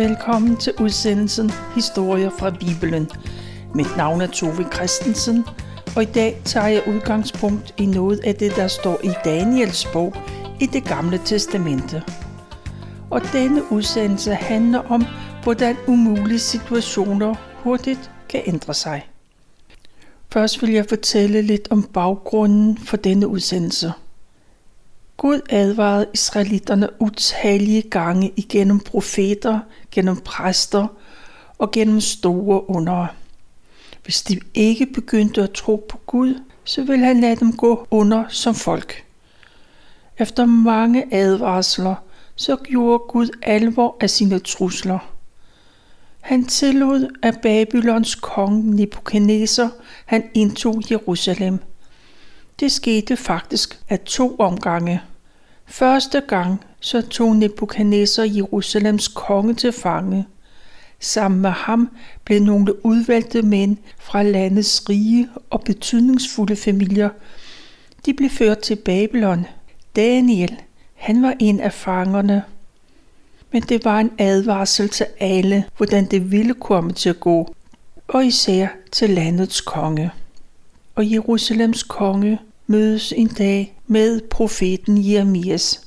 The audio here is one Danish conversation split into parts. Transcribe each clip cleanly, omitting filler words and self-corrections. Velkommen til udsendelsen Historier fra Bibelen. Mit navn er Tove Christensen, og i dag tager jeg udgangspunkt i noget af det, der står i Daniels bog i det gamle testamente. Og denne udsendelse handler om, hvordan umulige situationer hurtigt kan ændre sig. Først vil jeg fortælle lidt om baggrunden for denne udsendelse. Gud advarede israelitterne utallige gange igennem profeter, gennem præster og gennem store undere. Hvis de ikke begyndte at tro på Gud, så ville han lade dem gå under som folk. Efter mange advarsler, så gjorde Gud alvor af sine trusler. Han tillod, at Babylons konge Nebukadnesar, han indtog Jerusalem. Det skete faktisk af 2 omgange. Første gang så tog Nebukadnesar Jerusalems konge til fange. Sammen med ham blev nogle udvalgte mænd fra landets rige og betydningsfulde familier. De blev ført til Babylon. Daniel, han var en af fangerne. Men det var en advarsel til alle, hvordan det ville komme til at gå, og især til landets konge. Og Jerusalems konge mødes en dag med profeten Jeremias.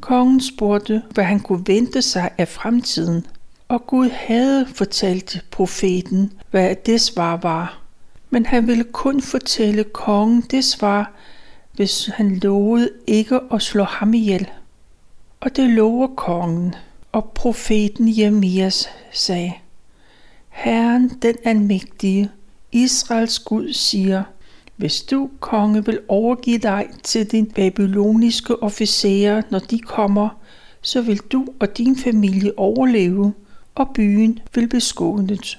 Kongen spurgte, hvad han kunne vente sig af fremtiden, og Gud havde fortalt profeten, hvad det svar var. Men han ville kun fortælle kongen det svar, hvis han lovede ikke at slå ham ihjel. Og det lover kongen, og profeten Jeremias sagde: Herren den almægtige, Israels Gud siger, hvis du, konge, vil overgive dig til dine babyloniske officerer, når de kommer, så vil du og din familie overleve, og byen vil blive skånet.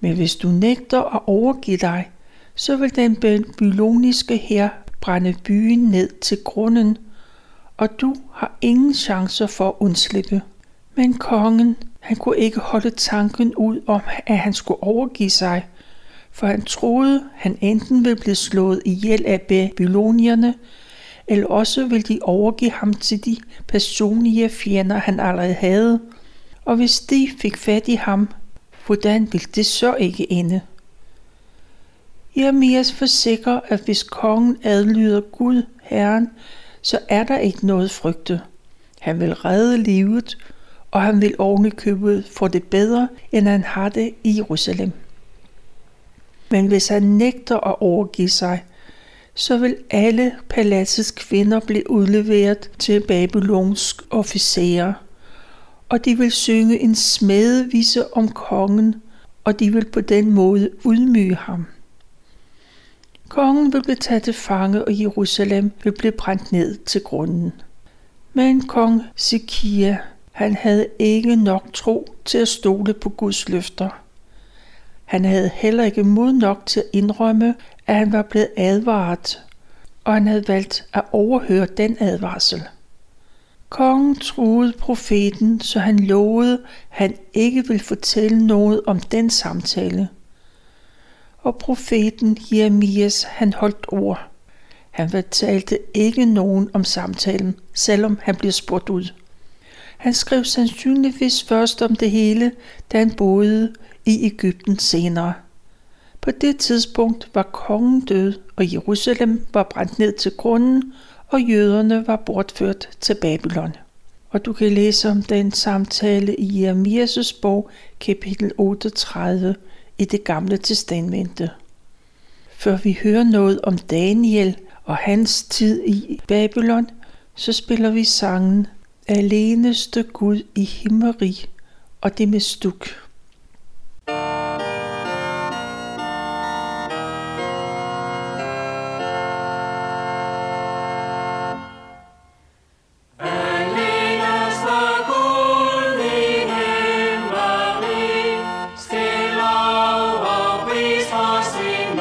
Men hvis du nægter at overgive dig, så vil den babyloniske hær brænde byen ned til grunden, og du har ingen chancer for at undslippe. Men kongen, han kunne ikke holde tanken ud om, at han skulle overgive sig, for han troede, han enten ville blive slået ihjel af babylonierne, eller også ville de overgive ham til de personlige fjender, han allerede havde. Og hvis de fik fat i ham, hvordan ville det så ikke ende? Jeremias forsikrer, at hvis kongen adlyder Gud, Herren, så er der ikke noget frygte. Han vil redde livet, og han vil ovenikøbet få det bedre, end han har det i Jerusalem. Men hvis han nægter at overgive sig, så vil alle paladsets kvinder blive udleveret til babylonske officerer, og de vil synge en smedevise om kongen, og de vil på den måde udmyge ham. Kongen vil blive taget til fange, og Jerusalem vil blive brændt ned til grunden. Men kong Zekia, han havde ikke nok tro til at stole på Guds løfter. Han havde heller ikke mod nok til at indrømme, at han var blevet advaret, og han havde valgt at overhøre den advarsel. Kongen truede profeten, så han lovede, at han ikke ville fortælle noget om den samtale. Og profeten Jeremias, han holdt ord. Han fortalte ikke nogen om samtalen, selvom han blev spurgt ud. Han skrev sandsynligvis først om det hele, da han boede i Egypten senere. På det tidspunkt var kongen død, og Jerusalem var brændt ned til grunden, og jøderne var bortført til Babylon. Og du kan læse om den samtale i Jeremias' bog, kapitel 38, i det gamle testamente. Før vi hører noget om Daniel og hans tid i Babylon, så spiller vi sangen Aleneste Gud i himmerig, og det med stuk. Sing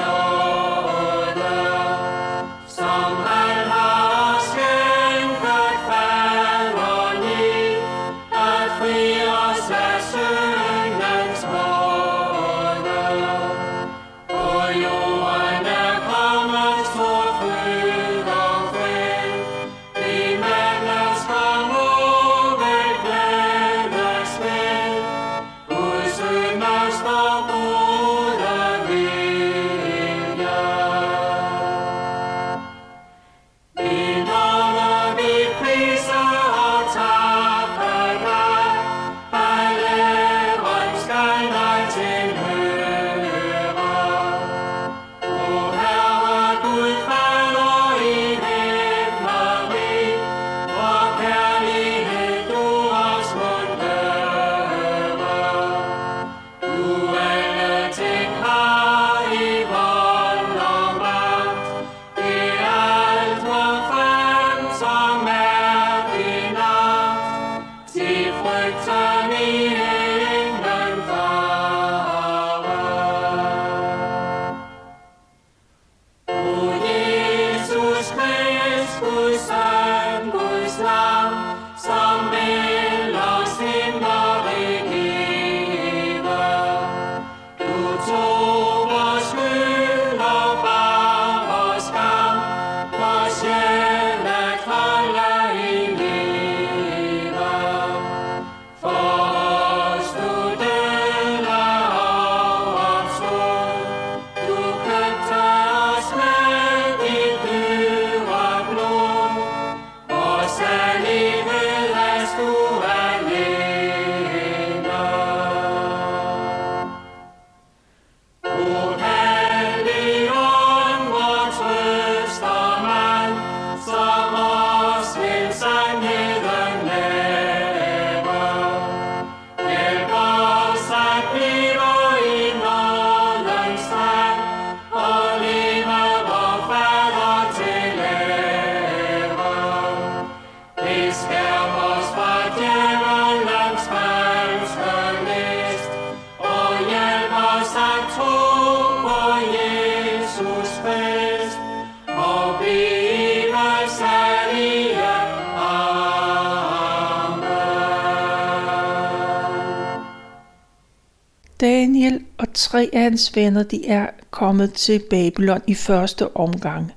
Daniel og tre af hans venner, de er kommet til Babylon i første omgang.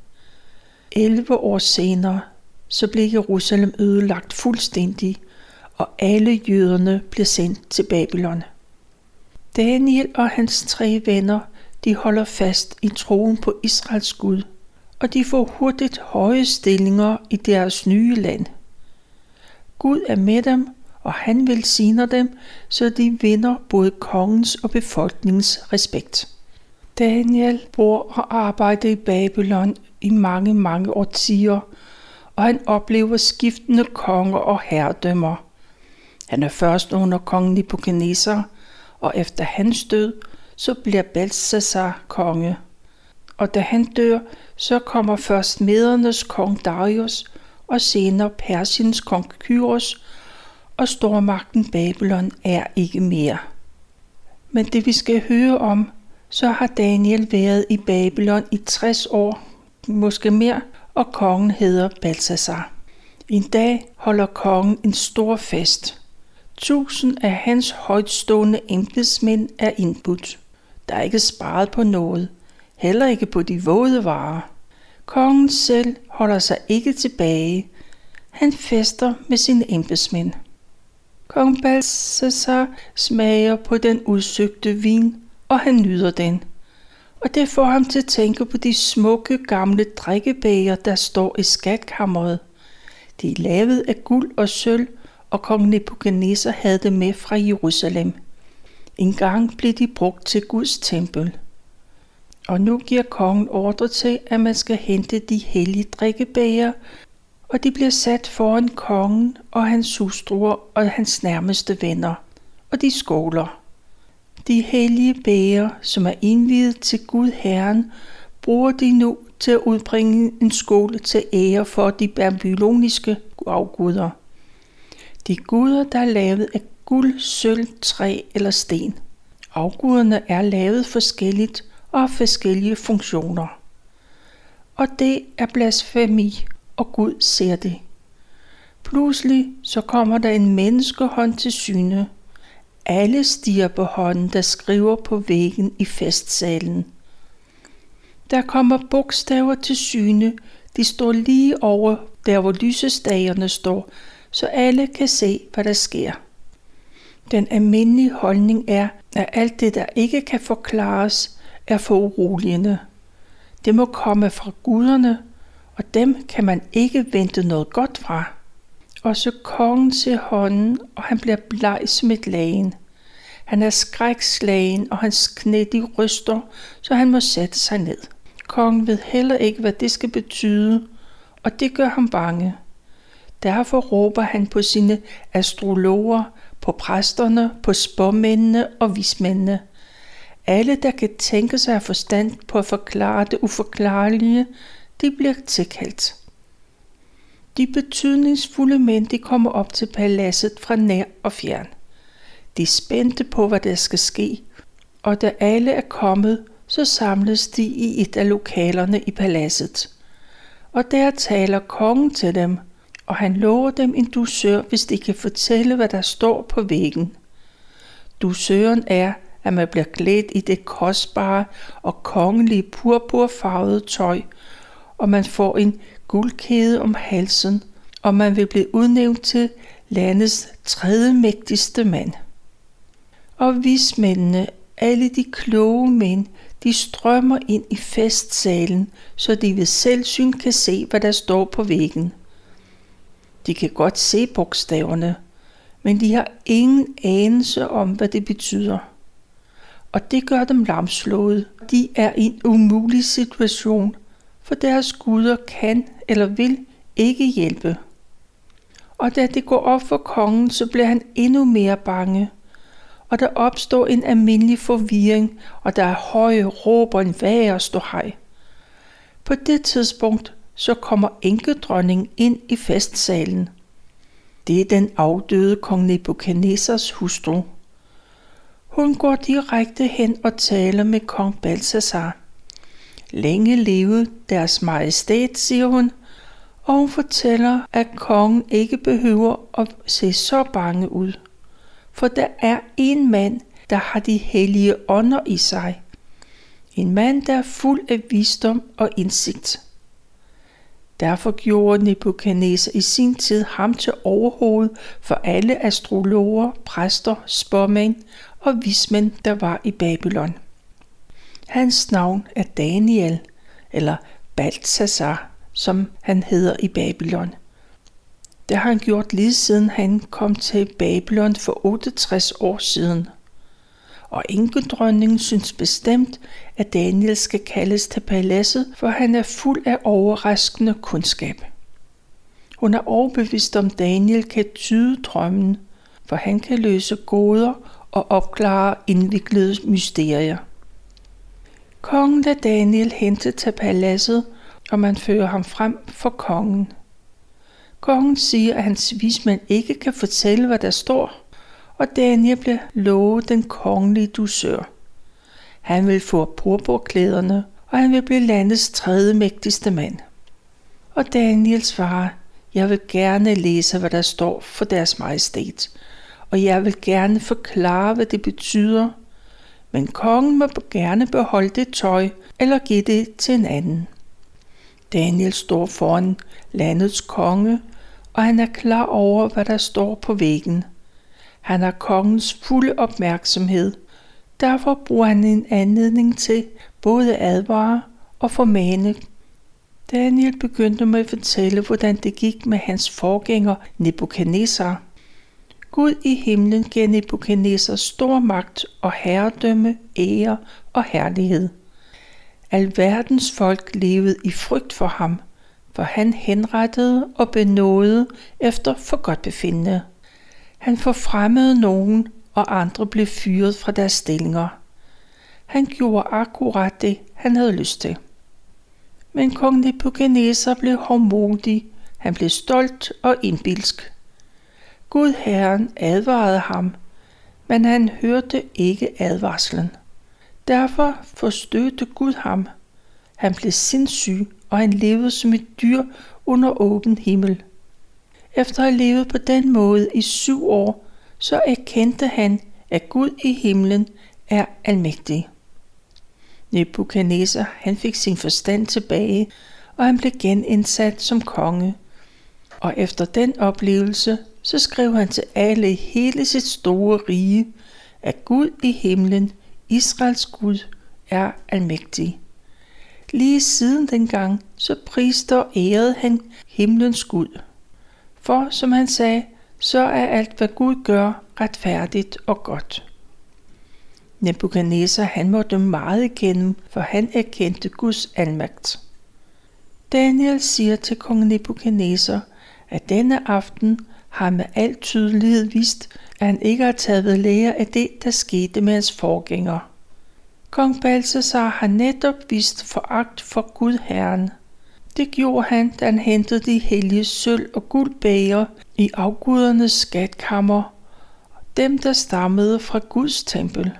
11 år senere, så blev Jerusalem ødelagt fuldstændig, og alle jøderne blev sendt til Babylon. Daniel og hans tre venner, de holder fast i troen på Israels Gud, og de får hurtigt høje stillinger i deres nye land. Gud er med dem, og han velsigner dem, så de vinder både kongens og befolkningens respekt. Daniel bor og arbejder i Babylon i mange, mange årtier, og han oplever skiftende konger og herredømmer. Han er først under kongen Nebukadnesar, og efter hans død, så bliver Belsazar konge. Og da han dør, så kommer først medernes kong Darius, og senere Persiens kong Kyros, og stormagten Babylon er ikke mere. Men det vi skal høre om, så har Daniel været i Babylon i 60 år, måske mere, og kongen hedder Balthasar. En dag holder kongen en stor fest. 1000 af hans højtstående embedsmænd er indbudt. Der er ikke sparet på noget, heller ikke på de våde varer. Kongen selv holder sig ikke tilbage. Han fester med sine embedsmænd. Kong Belsazar smager på den udsøgte vin, og han nyder den. Og det får ham til at tænke på de smukke gamle drikkebæger, der står i skatkammeret. De er lavet af guld og sølv, og kong Nebukadnesar havde dem med fra Jerusalem. En gang blev de brugt til Guds tempel. Og nu giver kongen ordre til, at man skal hente de hellige drikkebæger, og de bliver sat foran kongen og hans hustruer og hans nærmeste venner, og de skåler. De hellige bæger, som er indviet til Gud Herren, bruger de nu til at udbringe en skål til ære for de babyloniske afguder. De guder, der er lavet af guld, sølv, træ eller sten. Afguderne er lavet forskelligt og har forskellige funktioner. Og det er blasfemi, og Gud ser det. Pludselig så kommer der en menneskehånd til syne. Alle stiger på hånden, der skriver på væggen i festsalen. Der kommer bogstaver til syne. De står lige over, der hvor lysestagerne står, så alle kan se, hvad der sker. Den almindelige holdning er, at alt det, der ikke kan forklares, er for uroligende. Det må komme fra guderne, og dem kan man ikke vente noget godt fra. Og så kongen ser hånden, og han bliver bleg som et lagen. Han er skrækslagen, og hans knæ de ryster, så han må sætte sig ned. Kongen ved heller ikke, hvad det skal betyde, og det gør ham bange. Derfor råber han på sine astrologer, på præsterne, på spåmændene og vismændene. Alle, der kan tænke sig af forstand på at forklare det uforklarlige, de bliver tilkaldt. De betydningsfulde mænd de kommer op til paladset fra nær og fjern. De er spændte på, hvad der skal ske, og da alle er kommet, så samles de i et af lokalerne i paladset. Og der taler kongen til dem, og han lover dem en dusør, hvis de kan fortælle, hvad der står på væggen. Dusøren er, at man bliver klædt i det kostbare og kongelige purpurfarvede tøj, og man får en guldkæde om halsen, og man vil blive udnævnt til landets tredje mægtigste mand. Og vismændene, alle de kloge mænd, de strømmer ind i festsalen, så de ved selvsyn kan se, hvad der står på væggen. De kan godt se bogstaverne, men de har ingen anelse om, hvad det betyder. Og det gør dem lamslået. De er i en umulig situation, for deres guder kan eller vil ikke hjælpe. Og da det går op for kongen, så bliver han endnu mere bange. Og der opstår en almindelig forvirring, og der er høje råb og en værre ståhej. På det tidspunkt så kommer enkedronningen ind i festsalen. Det er den afdøde kong Nebukadnesars hustru. Hun går direkte hen og taler med kong Balthasar. Længe leve deres majestæt, siger hun, og hun fortæller, at kongen ikke behøver at se så bange ud. For der er en mand, der har de hellige ånder i sig. En mand, der er fuld af visdom og indsigt. Derfor gjorde Nebukadnesar i sin tid ham til overhoved for alle astrologer, præster, spåmænd og vismænd, der var i Babylon. Hans navn er Daniel, eller Balthasar, som han hedder i Babylon. Det har han gjort lige siden han kom til Babylon for 68 år siden. Og enkedronningen synes bestemt, at Daniel skal kaldes til paladset, for han er fuld af overraskende kundskab. Hun er overbevist om, Daniel kan tyde drømmen, for han kan løse gåder og opklare indviklede mysterier. Kongen lader Daniel hente til paladset, og man fører ham frem for kongen. Kongen siger, at hans vismænd ikke kan fortælle, hvad der står, og Daniel bliver lovet den kongelige dusør. Han vil få purpurklæderne, og han vil blive landets tredje mægtigste mand. Og Daniel svarer, jeg vil gerne læse, hvad der står for deres majestæt, og jeg vil gerne forklare, hvad det betyder, men kongen må gerne beholde det tøj eller give det til en anden. Daniel står foran landets konge, og han er klar over, hvad der står på væggen. Han har kongens fulde opmærksomhed. Derfor bruger han en anledning til både advare og formane. Daniel begyndte med at fortælle, hvordan det gik med hans forgænger Nebukadnesar. Gud i himlen gav Nebukadnesar stor magt og herredømme, ære og herlighed. Al verdens folk levede i frygt for ham, for han henrettede og benådede efter forgodtbefindende. Han forfremmede nogen, og andre blev fyret fra deres stillinger. Han gjorde akkurat det, han havde lyst til. Men kong Nebukadnesar blev hovmodig, han blev stolt og indbilsk. Gud Herren advarede ham, men han hørte ikke advarslen. Derfor forstødte Gud ham. Han blev sindssyg, og han levede som et dyr under åben himmel. Efter at have levet på den måde i 7 år, så erkendte han, at Gud i himlen er almægtig. Nebukadnesar, han fik sin forstand tilbage, og han blev genindsat som konge. Og efter den oplevelse så skrev han til alle i hele sit store rige, at Gud i himlen, Israels Gud, er almægtig. Lige siden dengang, så priste og ærede han himlens Gud. For, som han sagde, så er alt, hvad Gud gør, retfærdigt og godt. Nebukadnesar, han måtte meget igennem, for han erkendte Guds almagt. Daniel siger til kong Nebukadnesar, at denne aften har med al tydelighed vist, at han ikke har taget ved lære af det, der skete med hans forgængere. Kong Belsazar har netop vist foragt for Gud Herren. Det gjorde han, da han hentede de hellige sølv- og guldbæger i afgudernes skatkammer, dem der stammede fra Guds tempel.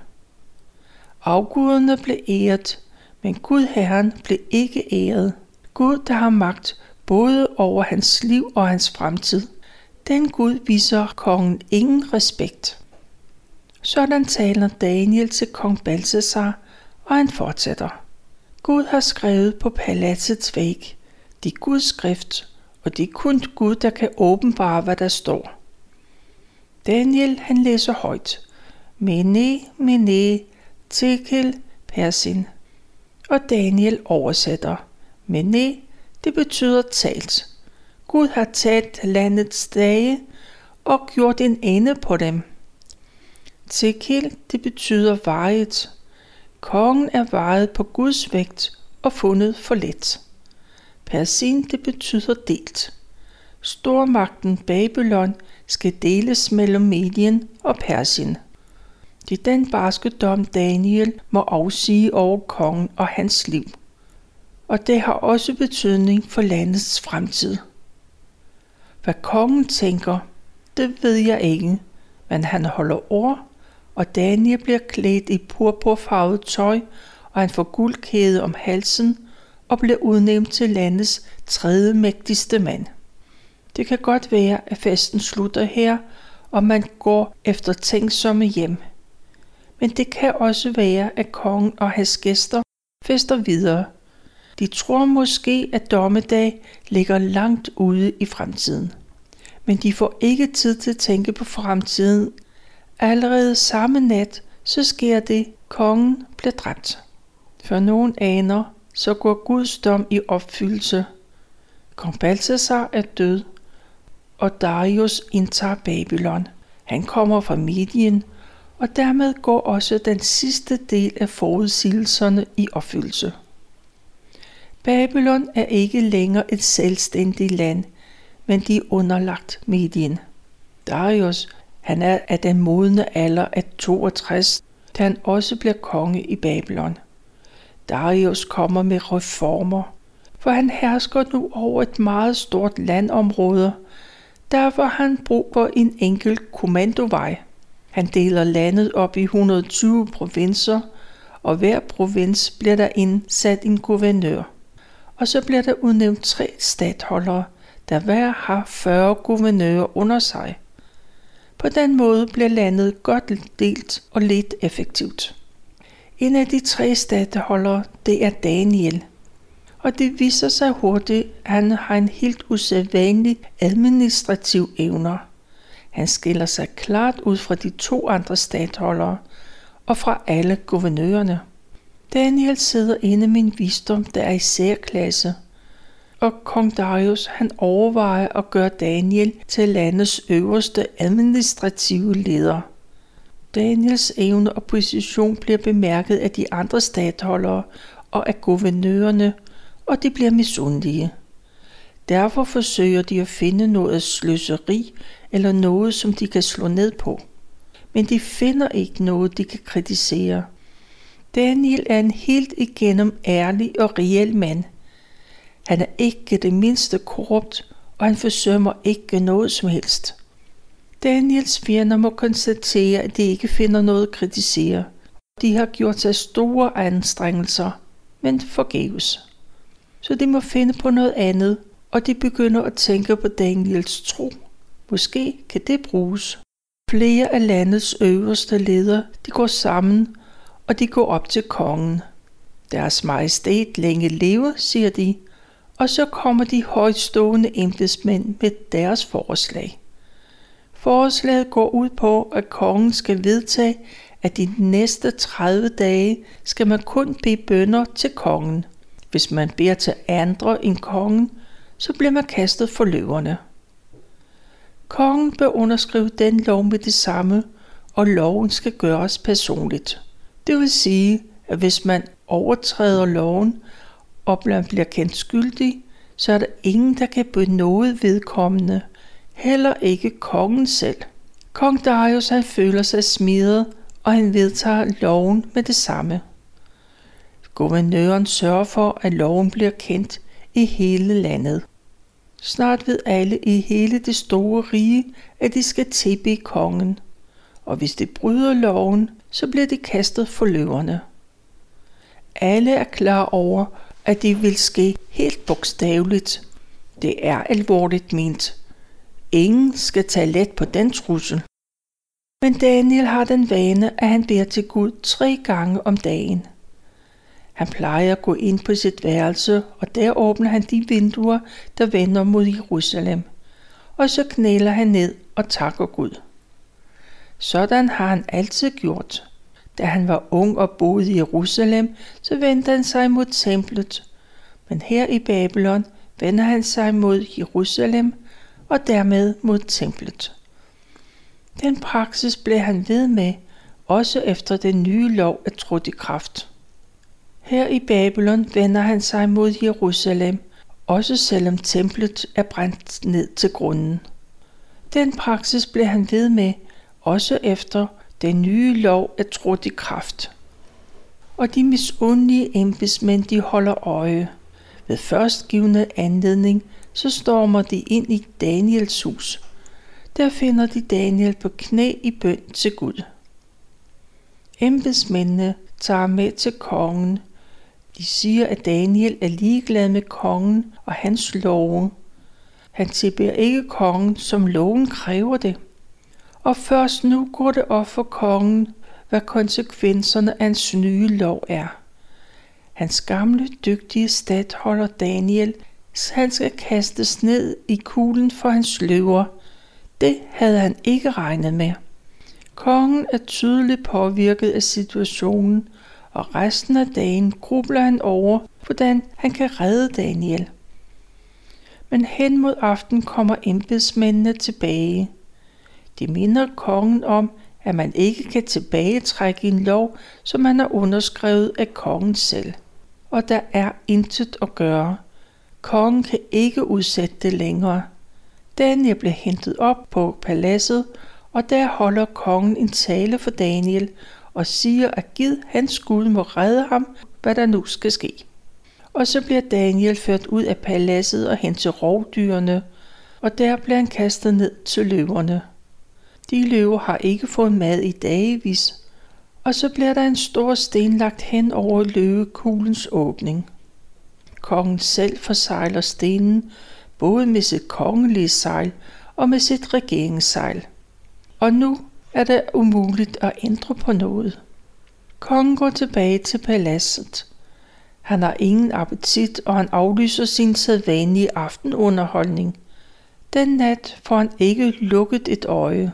Afguderne blev æret, men Gud Herren blev ikke æret. Gud, der har magt både over hans liv og hans fremtid. Den Gud viser kongen ingen respekt. Sådan taler Daniel til kong Belsazar, og han fortsætter. Gud har skrevet på paladsets væg. Det er Guds skrift, og det er kun Gud, der kan åbenbare, hvad der står. Daniel, han læser højt. Mené, mené, tekel, peresin. Og Daniel oversætter. Mené, det betyder talt. Gud har talt landets dage og gjort en ende på dem. Tekel, det betyder vejet. Kongen er vejet på Guds vægt og fundet for let. Peresin, det betyder delt. Stormagten Babylon skal deles mellem Medien og Persien. Det er den barske dom Daniel må afsige over kongen og hans liv. Og det har også betydning for landets fremtid. Hvad kongen tænker, det ved jeg ikke, men han holder ord, og Daniel bliver klædt i purpurfarvet tøj, og han får guldkæde om halsen og bliver udnævnt til landets tredje mægtigste mand. Det kan godt være, at festen slutter her, og man går efter tænksomme hjem. Men det kan også være, at kongen og hans gæster fester videre. De tror måske, at dommedag ligger langt ude i fremtiden. Men de får ikke tid til at tænke på fremtiden. Allerede samme nat, så sker det, kongen bliver dræbt. For nogen aner, så går Guds dom i opfyldelse. Kong Balthasar er død, og Darius indtager Babylon. Han kommer fra Medien, og dermed går også den sidste del af forudsigelserne i opfyldelse. Babylon er ikke længere et selvstændigt land, men de er underlagt Medien. Darius, han er af den modne alder af 62, da han også bliver konge i Babylon. Darius kommer med reformer, for han hersker nu over et meget stort landområde. Derfor har han brug for en enkelt kommandovej. Han deler landet op i 120 provinser, og hver provins bliver der indsat en guvernør. Og så bliver der udnævnt 3 statholdere, der hver har 40 guvernører under sig. På den måde bliver landet godt delt og lidt effektivt. En af de 3 statholdere, det er Daniel. Og det viser sig hurtigt, at han har en helt usædvanlig administrativ evner. Han skiller sig klart ud fra de 2 andre statholdere og fra alle guvernørerne. Daniel sidder inde med en visdom, der er i særklasse, og kong Darius, han overvejer at gøre Daniel til landets øverste administrative leder. Daniels evne og position bliver bemærket af de andre statholdere og af guvernørerne, og de bliver misundelige. Derfor forsøger de at finde noget sløseri eller noget, som de kan slå ned på. Men de finder ikke noget, de kan kritisere. Daniel er en helt igennem ærlig og reel mand. Han er ikke det mindste korrupt, og han forsømmer ikke noget som helst. Daniels fjender må konstatere, at de ikke finder noget at kritisere. De har gjort sig store anstrengelser, men forgæves. Så de må finde på noget andet, og de begynder at tænke på Daniels tro. Måske kan det bruges. Flere af landets øverste ledere, de går sammen, og de går op til kongen. Deres majestæt længe leve, siger de, og så kommer de højtstående embedsmænd med deres forslag. Forslaget går ud på, at kongen skal vedtage, at de næste 30 dage skal man kun bede bønner til kongen. Hvis man beder til andre end kongen, så bliver man kastet for løverne. Kongen bør underskrive den lov med det samme, og loven skal gøres personligt. Det vil sige, at hvis man overtræder loven, og man bliver kendt skyldig, så er der ingen, der kan byde noget vedkommende, heller ikke kongen selv. Kong Darius føler sig smidet, og han vedtager loven med det samme. Guvernøren sørger for, at loven bliver kendt i hele landet. Snart ved alle i hele det store rige, at de skal tilbede kongen, og hvis de bryder loven, så bliver de kastet for løverne. Alle er klar over, at det vil ske helt bogstaveligt. Det er alvorligt ment. Ingen skal tage let på den trussel. Men Daniel har den vane, at han beder til Gud 3 gange om dagen. Han plejer at gå ind på sit værelse, og der åbner han de vinduer, der vender mod Jerusalem. Og så knæler han ned og takker Gud. Sådan har han altid gjort. Da han var ung og boede i Jerusalem, så vendte han sig mod templet. Men her i Babylon vender han sig mod Jerusalem og dermed mod templet. Den praksis blev han ved med, også efter den nye lov er trådt i kraft. Her i Babylon vender han sig mod Jerusalem, også selvom templet er brændt ned til grunden. Den praksis blev han ved med, også efter den nye lov er trådt i kraft. Og de misundelige embedsmænd, de holder øje. Ved førstgivende anledning, så stormer de ind i Daniels hus. Der finder de Daniel på knæ i bøn til Gud. Embedsmændene tager med til kongen. De siger, at Daniel er ligeglad med kongen og hans love. Han tilbeder ikke kongen, som loven kræver det. Og først nu går det op for kongen, hvad konsekvenserne af hans nye lov er. Hans gamle, dygtige statholder Daniel, han skal kastes ned i kuglen for hans løver. Det havde han ikke regnet med. Kongen er tydeligt påvirket af situationen, og resten af dagen grubler han over, hvordan han kan redde Daniel. Men hen mod aften kommer embedsmændene tilbage. De minder kongen om, at man ikke kan tilbagetrække en lov, som man har underskrevet af kongen selv. Og der er intet at gøre. Kongen kan ikke udsætte det længere. Daniel bliver hentet op på paladset, og der holder kongen en tale for Daniel og siger, at Gid hans Gud må redde ham, hvad der nu skal ske. Og så bliver Daniel ført ud af paladset og hen til rovdyrene, og der bliver han kastet ned til løverne. De løver har ikke fået mad i dagevis, og så bliver der en stor sten lagt hen over løvekuglens åbning. Kongen selv forsejler stenen, både med sit kongelige sejl og med sit regeringssejl. Og nu er det umuligt at ændre på noget. Kongen går tilbage til paladset. Han har ingen appetit, og han aflyser sin sædvanlige aftenunderholdning. Den nat får han ikke lukket et øje.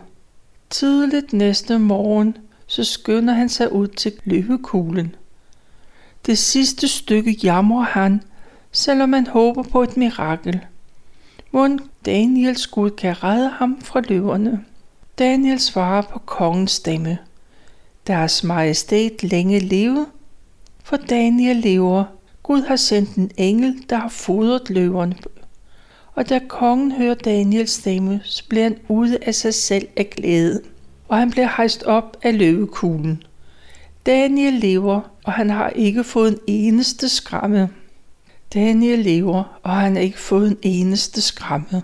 Tidligt næste morgen, så skynder han sig ud til løvekuglen. Det sidste stykke jamrer han, selvom han håber på et mirakel. Mon Daniels Gud kan redde ham fra løverne. Daniel svarer på kongens stemme. Deres majestæt længe leve, for Daniel lever. Gud har sendt en engel, der har fodret løverne. Og da kongen hører Daniels stemme, så bliver han ude af sig selv af glæde, og han bliver hejst op af løvekuglen. Daniel lever, og han har ikke fået en eneste skramme. Daniel lever, og han har ikke fået en eneste skramme.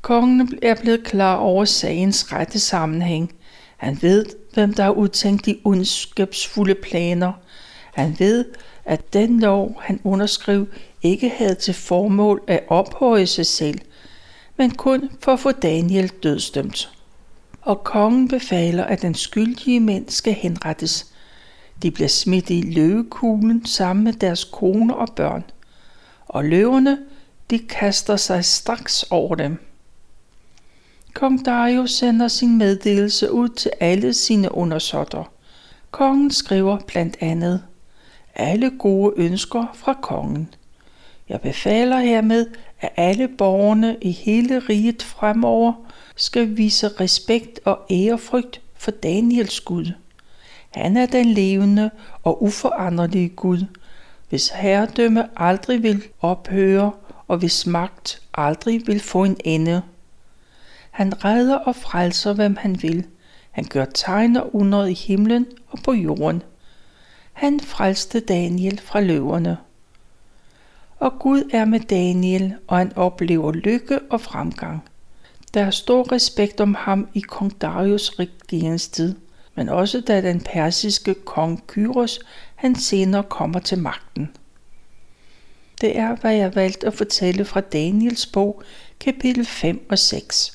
Kongen er blevet klar over sagens rette sammenhæng. Han ved, hvem der har udtænkt de ondskabsfulde planer. Han ved, at den lov, han underskrev, ikke havde til formål at ophøje sig selv, men kun for at få Daniel dødsdømt. Og kongen befaler, at den skyldige mænd skal henrettes. De bliver smidt i løvekuglen sammen med deres koner og børn. Og løverne, de kaster sig straks over dem. Kong Darius sender sin meddelelse ud til alle sine undersåtter. Kongen skriver blandt andet: alle gode ønsker fra kongen. Jeg befaler hermed, at alle borgerne i hele riget fremover skal vise respekt og ærefrygt for Daniels Gud. Han er den levende og uforanderlige Gud, hvis herredømme aldrig vil ophøre og hvis magt aldrig vil få en ende. Han redder og frelser, hvem han vil. Han gør tegn og under i himlen og på jorden. Han frelste Daniel fra løverne. Og Gud er med Daniel, og han oplever lykke og fremgang. Der er stor respekt om ham i kong Darius' regeringstid, men også da den persiske kong Kyros, han senere kommer til magten. Det er, hvad jeg valgte at fortælle fra Daniels bog, kapitel 5 og 6.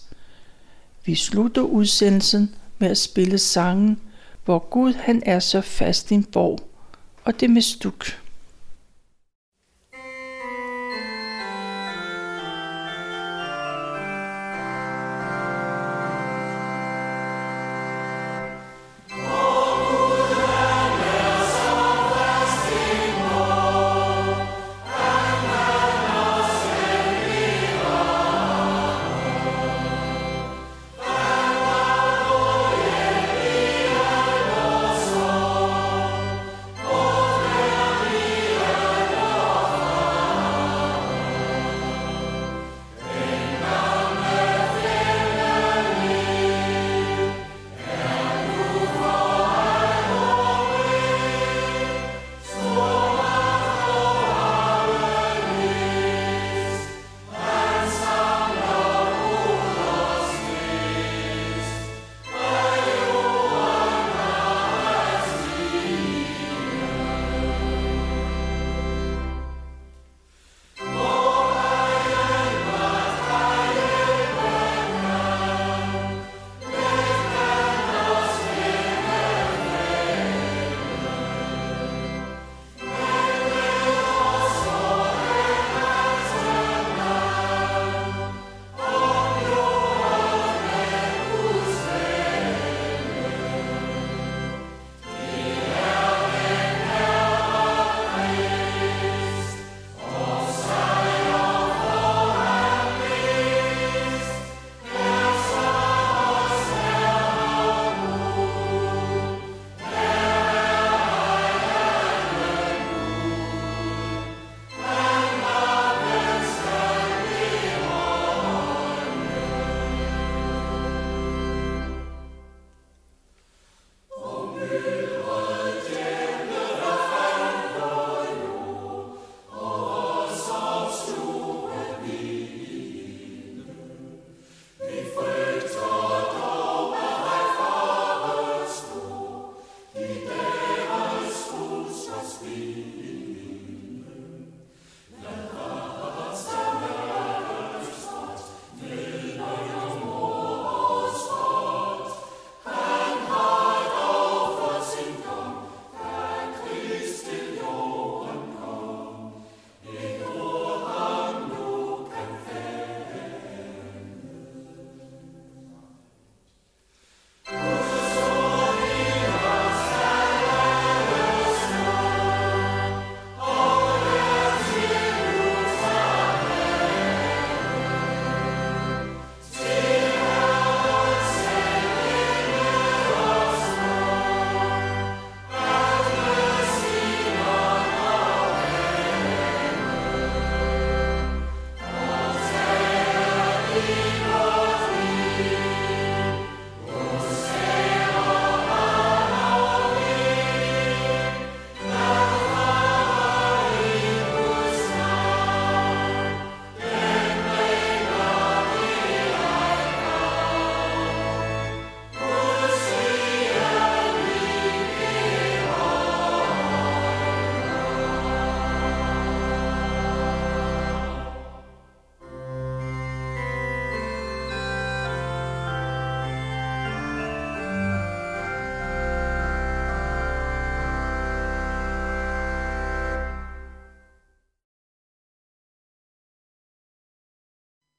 Vi slutter udsendelsen med at spille sangen, hvor Gud han er så fast i en borg, og det med stuk.